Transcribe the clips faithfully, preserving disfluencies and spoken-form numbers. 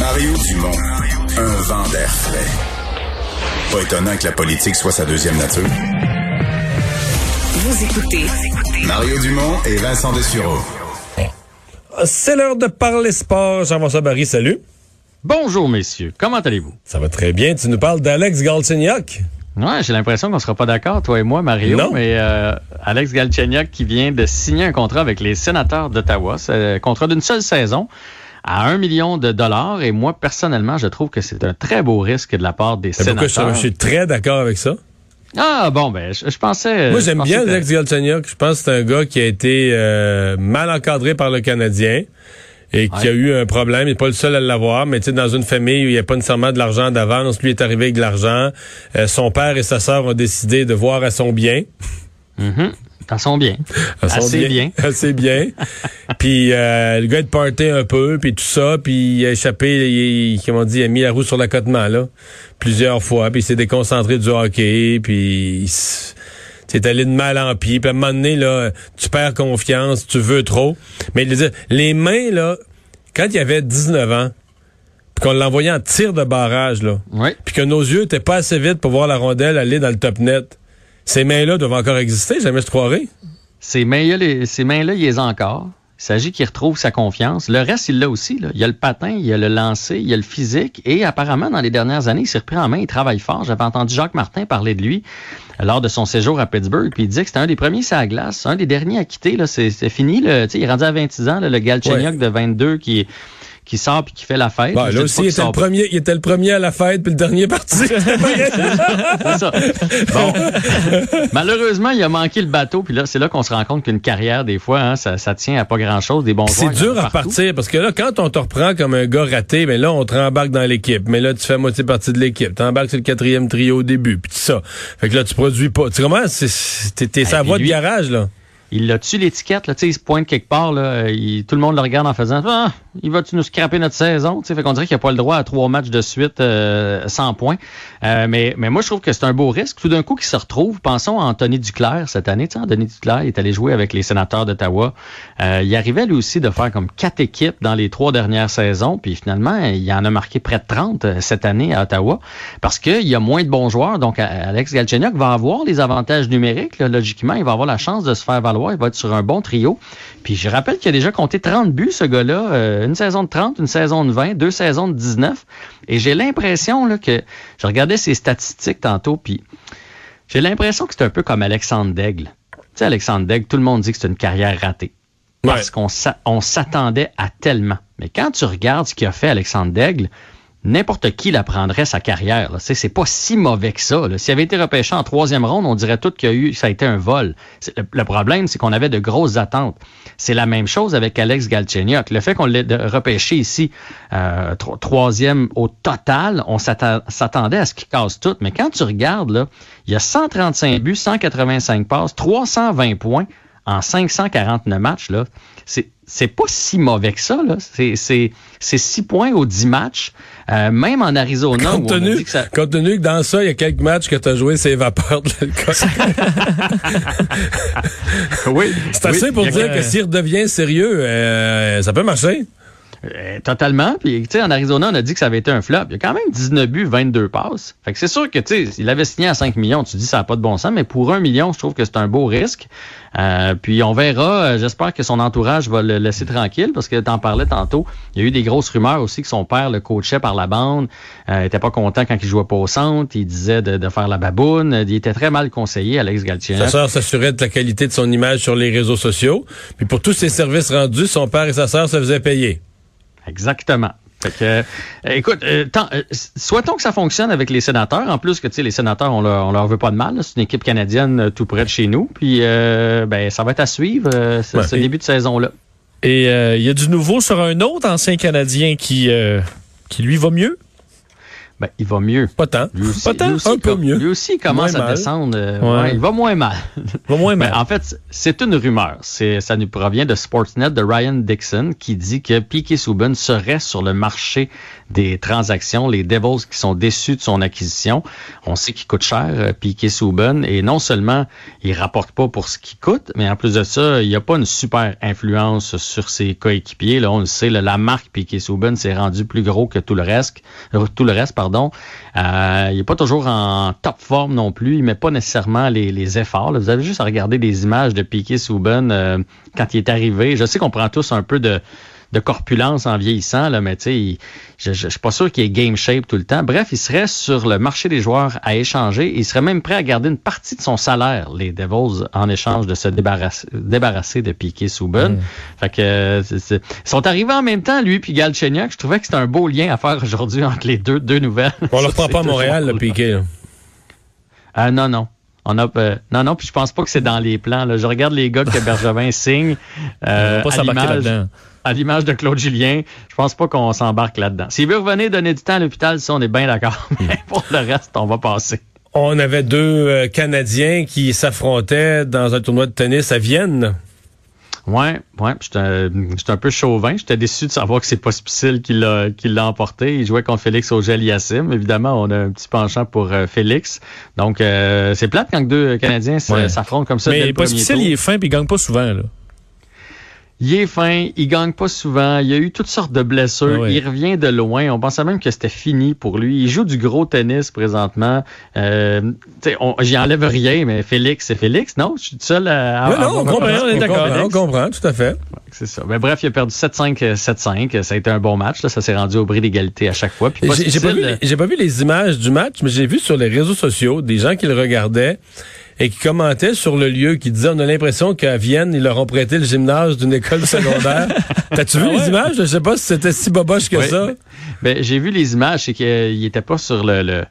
Mario Dumont, un vent d'air frais. Pas étonnant que la politique soit sa deuxième nature. Vous écoutez Mario Dumont et Vincent Dessureau. C'est l'heure de parler sport. Jean-Marc Barry, salut. Bonjour, messieurs. Comment allez-vous? Ça va très bien. Tu nous parles d'Alex Galchenyuk. Ouais, j'ai l'impression qu'on ne sera pas d'accord, toi et moi, Mario. Non. Mais euh, Alex Galchenyuk qui vient de signer un contrat avec les Sénateurs d'Ottawa. C'est un contrat d'une seule saison à un million de dollars. Et moi, personnellement, je trouve que c'est un très beau risque de la part des c'est Sénateurs. Pourquoi je, je suis très d'accord avec ça? Ah, bon, ben, je, je pensais... Moi, j'aime je bien Alex Galchenyuk. Je pense que c'est un gars qui a été euh, mal encadré par le Canadien et qui ouais. a eu un problème. Il n'est pas le seul à l'avoir, mais tu sais, dans une famille où il n'y a pas nécessairement de l'argent d'avance, lui est arrivé avec de l'argent. Euh, son père et sa sœur ont décidé de voir à son bien. Mm-hmm. À son bien. À son assez bien. bien. Assez bien. Puis euh, le gars est party un peu, puis tout ça, puis il a échappé, il, comment on dit, il a mis la roue sur l'accotement, là, plusieurs fois, puis il s'est déconcentré du hockey, puis c'est allé de mal en pis. Puis à un moment donné, là, tu perds confiance, tu veux trop. Mais il dit, les mains, là, quand il avait dix-neuf ans, puis qu'on l'envoyait en tir de barrage, là, ouais. puis que nos yeux n'étaient pas assez vite pour voir la rondelle aller dans le top net, ces mains-là doivent encore exister, jamais je croirais. Ces mains-là, les, ces mains-là, il les a encore. Il s'agit qu'il retrouve sa confiance. Le reste, il l'a aussi. Là. Il y a le patin, il y a le lancer, il y a le physique. Et apparemment, dans les dernières années, il s'est repris en main, il travaille fort. J'avais entendu Jacques Martin parler de lui lors de son séjour à Pittsburgh. Puis il disait que c'était un des premiers sur la glace, un des derniers à quitter. Là. C'est, c'est fini. Là. Il est rendu à vingt-six ans, là, le Galchenyuk ouais. de vingt-deux qui, qui sort puis qui fait la fête. Bah, là aussi, il était, le premier, il était le premier à la fête puis le dernier parti. C'est ça. Bon. Malheureusement, il a manqué le bateau. Puis là, c'est là qu'on se rend compte qu'une carrière, des fois, hein, ça, ça tient à pas grand-chose. Des bons c'est joueurs, dur à repartir parce que là, quand on te reprend comme un gars raté, ben là, on te rembarque dans l'équipe. Mais là, tu fais moitié partie de l'équipe. Tu embarques sur le quatrième trio au début. Puis ça. Fait que là, tu produis pas. Tu commences, t'es sa voie de garage, là. Il a tué l'étiquette, là, tu sais, il se pointe quelque part, là, il, tout le monde le regarde en faisant ah, il va-tu nous scraper notre saison? Tu sais, fait qu'on dirait qu'il n'a pas le droit à trois matchs de suite euh, sans points. Euh, mais, mais moi, je trouve que c'est un beau risque. Tout d'un coup, qu'il se retrouve. Pensons à Anthony Duclair cette année. Tu sais, Anthony Duclair, il est allé jouer avec les Sénateurs d'Ottawa. Euh, il arrivait lui aussi de faire comme quatre équipes dans les trois dernières saisons. Puis finalement, il en a marqué près de trente cette année à Ottawa. Parce qu'il y a moins de bons joueurs. Donc, Alex Galchenyuk va avoir les avantages numériques. Là, logiquement, il va avoir la chance de se faire valoir. Il va être sur un bon trio. Puis je rappelle qu'il a déjà compté trente buts, ce gars-là. Euh, une saison de trente, une saison de vingt, deux saisons de dix-neuf. Et j'ai l'impression là, que... Je regardais ses statistiques tantôt, puis j'ai l'impression que c'est un peu comme Alexandre Daigle. Tu sais, Alexandre Daigle, tout le monde dit que c'est une carrière ratée. Parce ouais. qu'on sa- on s'attendait à tellement. Mais quand tu regardes ce qu'a fait Alexandre Daigle, n'importe qui la prendrait sa carrière. Là. C'est, c'est pas si mauvais que ça. Là. S'il avait été repêché en troisième ronde, on dirait tout qu'il y a eu, ça a été un vol. C'est, le, le problème, c'est qu'on avait de grosses attentes. C'est la même chose avec Alex Galchenyuk. Le fait qu'on l'ait repêché ici euh, tro- troisième au total, on s'atta- s'attendait à ce qu'il casse tout. Mais quand tu regardes, là, il y a cent trente-cinq buts, cent quatre-vingt-cinq passes, trois cent vingt points en cinq cent quarante-neuf matchs. Là. C'est C'est pas si mauvais que ça, là. C'est, c'est, c'est six points aux dix matchs, euh, même en Arizona. Compte tenu, où on a dit que ça... compte tenu que dans ça, il y a quelques matchs que tu as joué, c'est vapeur de l'alcool. Oui. C'est assez oui, pour dire que, que s'il redevient sérieux, euh, ça peut marcher. Euh, totalement. Puis, tu sais, en Arizona, on a dit que ça avait été un flop. Il y a quand même dix-neuf buts, vingt-deux passes. Fait que c'est sûr que, tu sais, il avait signé à cinq millions. Tu dis, ça n'a pas de bon sens. Mais pour un million, je trouve que c'est un beau risque. Euh, puis, on verra. J'espère que son entourage va le laisser tranquille parce que t'en parlais tantôt. Il y a eu des grosses rumeurs aussi que son père le coachait par la bande. Euh, il était pas content quand il jouait pas au centre. Il disait de, de faire la baboune. Il était très mal conseillé, Alex Galchenyuk. Sa sœur s'assurait de la qualité de son image sur les réseaux sociaux. Puis, pour tous ses services rendus, son père et sa sœur se faisaient payer. Exactement. Fait que, euh, écoute, euh, tant, euh, souhaitons que ça fonctionne avec les Sénateurs. En plus que, tu sais, les Sénateurs, on leur, on leur veut pas de mal. Là. C'est une équipe canadienne euh, tout près de chez nous. Puis, euh, ben, ça va être à suivre euh, ce, ouais. ce début de saison-là. Et il euh, y a du nouveau sur un autre ancien Canadien qui, euh, qui lui va mieux. Ben, il va mieux. Pas tant. Lui aussi, pas tant, lui aussi, un peu mieux. Lui aussi commence moins à descendre. Euh, ouais. Ouais, il va moins mal. Va moins mal. Ben, en fait, c'est une rumeur. C'est, ça nous provient de Sportsnet, de Ryan Dixon, qui dit que P K. Subban serait sur le marché des transactions. Les Devils qui sont déçus de son acquisition. On sait qu'il coûte cher, P K. Subban. Et non seulement il rapporte pas pour ce qu'il coûte, mais en plus de ça, il n'y a pas une super influence sur ses coéquipiers. Là, on le sait, là, la marque P K. Subban s'est rendue plus gros que tout le reste. Tout le reste, pardon. Euh, il n'est pas toujours en top forme non plus. Il ne met pas nécessairement les, les efforts. Là, vous avez juste à regarder des images de P K. Subban euh, quand il est arrivé. Je sais qu'on prend tous un peu de, de corpulence en vieillissant, là, mais il, je ne suis pas sûr qu'il est game shape tout le temps. Bref, il serait sur le marché des joueurs à échanger. Il serait même prêt à garder une partie de son salaire, les Devils, en échange de se débarrasser, débarrasser de P K. Subban. Mmh. Fait que, c'est, c'est, ils sont arrivés en même temps, lui puis Galchenyuk. Je trouvais que c'était un beau lien à faire aujourd'hui entre les deux, deux nouvelles. On ne le reprend pas à Montréal, le P K. Ah euh, non, non. On a, euh, non, non, puis je pense pas que c'est dans les plans. Là. Je regarde les gars que Bergevin signe. Euh, on va pas s'embarquer là-dedans. À l'image de Claude Julien, je pense pas qu'on s'embarque là-dedans. S'il veut revenir donner du temps à l'hôpital, ça, on est bien d'accord. Mais pour le reste, on va passer. On avait deux Canadiens qui s'affrontaient dans un tournoi de tennis à Vienne. Ouais, ouais, j'étais, j'étais un peu chauvin. J'étais déçu de savoir que c'est Pospicil qui l'a, qui l'a emporté. Il jouait contre Félix Augel Yassim. Évidemment, on a un petit penchant pour euh, Félix. Donc, euh, c'est plate quand deux Canadiens ouais. s'affrontent comme ça. Mais Pospicil, il est fin puis il gagne pas souvent, là. Il est fin, il gagne pas souvent, il a eu toutes sortes de blessures, oui. Il revient de loin, on pensait même que c'était fini pour lui. Il joue du gros tennis présentement, euh, on, j'y enlève rien, mais Félix, c'est Félix, non? Je suis tout seul à... à oui, non, on comprend, on est d'accord, on comprend, tout à fait. C'est ça. Mais bref, il a perdu sept cinq, sept cinq, ça a été un bon match, là. Ça s'est rendu au bris d'égalité à chaque fois. Puis pas j'ai, j'ai, pas vu, euh... j'ai pas vu les images du match, mais j'ai vu sur les réseaux sociaux des gens qui le regardaient et qui commentait sur le lieu, qui disait, on a l'impression qu'à Vienne, ils leur ont prêté le gymnase d'une école secondaire. T'as-tu vu ah ouais. les images? Je sais pas si c'était si boboche que oui. ça. Ben, j'ai vu les images, c'est qu'il était pas sur le... le...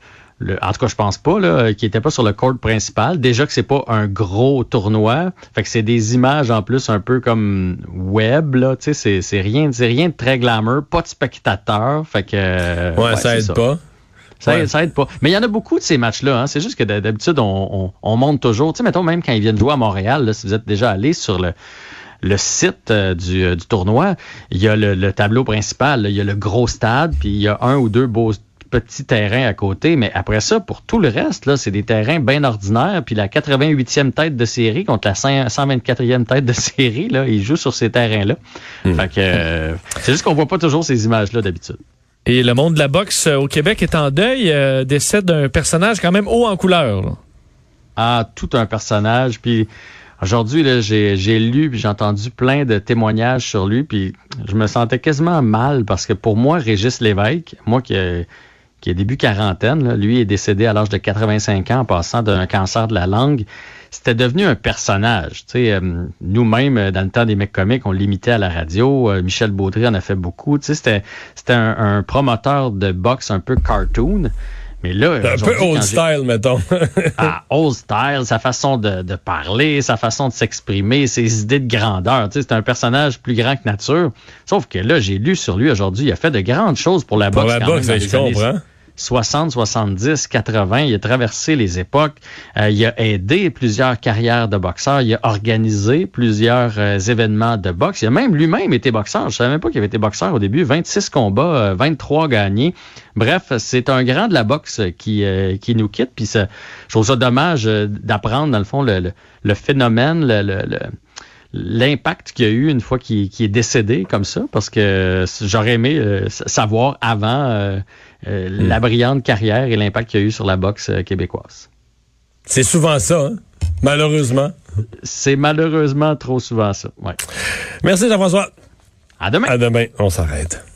Le, en tout cas, je pense pas là, qu'il était pas sur le court principal. Déjà que c'est pas un gros tournoi, fait que c'est des images en plus un peu comme web là, tu sais, c'est, c'est rien, c'est rien de très glamour, pas de spectateurs, fait que euh, ouais, ouais, ça aide ça. pas. Ça, ouais. ça aide pas. Mais il y en a beaucoup de ces matchs-là. Hein. C'est juste que d'habitude on, on, on monte toujours. Tu sais, mettons même quand ils viennent jouer à Montréal, là, si vous êtes déjà allé sur le le site euh, du, euh, du tournoi, il y a le, le tableau principal, il y a le gros stade, puis il y a un ou deux beaux petit terrain à côté, mais après ça, pour tout le reste, là, c'est des terrains bien ordinaires, puis la quatre-vingt-huitième tête de série contre la cent vingt-quatrième tête de série, là, ils jouent sur ces terrains-là. Mmh. Fait que, euh, c'est juste qu'on voit pas toujours ces images-là d'habitude. Et le monde de la boxe euh, au Québec est en deuil, euh, décès d'un personnage quand même haut en couleur. Là. Ah, tout un personnage, puis... Aujourd'hui, là, j'ai, j'ai lu puis j'ai entendu plein de témoignages sur lui, puis je me sentais quasiment mal, parce que pour moi, Régis Lévesque, moi qui... Euh, qui est début quarantaine, là. Lui est décédé à l'âge de quatre-vingt-cinq ans en passant d'un cancer de la langue. C'était devenu un personnage. Tu sais, euh, nous-mêmes, dans le temps des mecs comiques, on l'imitait à la radio. Euh, Michel Baudry en a fait beaucoup. Tu sais, c'était, c'était un, un promoteur de boxe un peu cartoon. Mais là, un peu old style, mettons. ah, old style, sa façon de, de parler, sa façon de s'exprimer, ses idées de grandeur. Tu sais, c'est un personnage plus grand que nature. Sauf que là, j'ai lu sur lui aujourd'hui, il a fait de grandes choses pour la boxe. Pour la boxe, je comprends. soixante, soixante-dix, quatre-vingts, il a traversé les époques, euh, il a aidé plusieurs carrières de boxeurs, il a organisé plusieurs euh, événements de boxe, il a même lui-même été boxeur, je savais même pas qu'il avait été boxeur au début, vingt-six combats, euh, vingt-trois gagnés, bref, c'est un grand de la boxe qui, euh, qui nous quitte, puis ça, je trouve ça dommage euh, d'apprendre dans le fond le, le, le phénomène, le... le, le l'impact qu'il y a eu une fois qu'il, qu'il est décédé comme ça, parce que j'aurais aimé euh, savoir avant euh, euh, mmh. la brillante carrière et l'impact qu'il y a eu sur la boxe euh, québécoise. C'est souvent ça, hein? Malheureusement. C'est malheureusement trop souvent ça, ouais. Merci Jean-François. À demain. À demain, on s'arrête.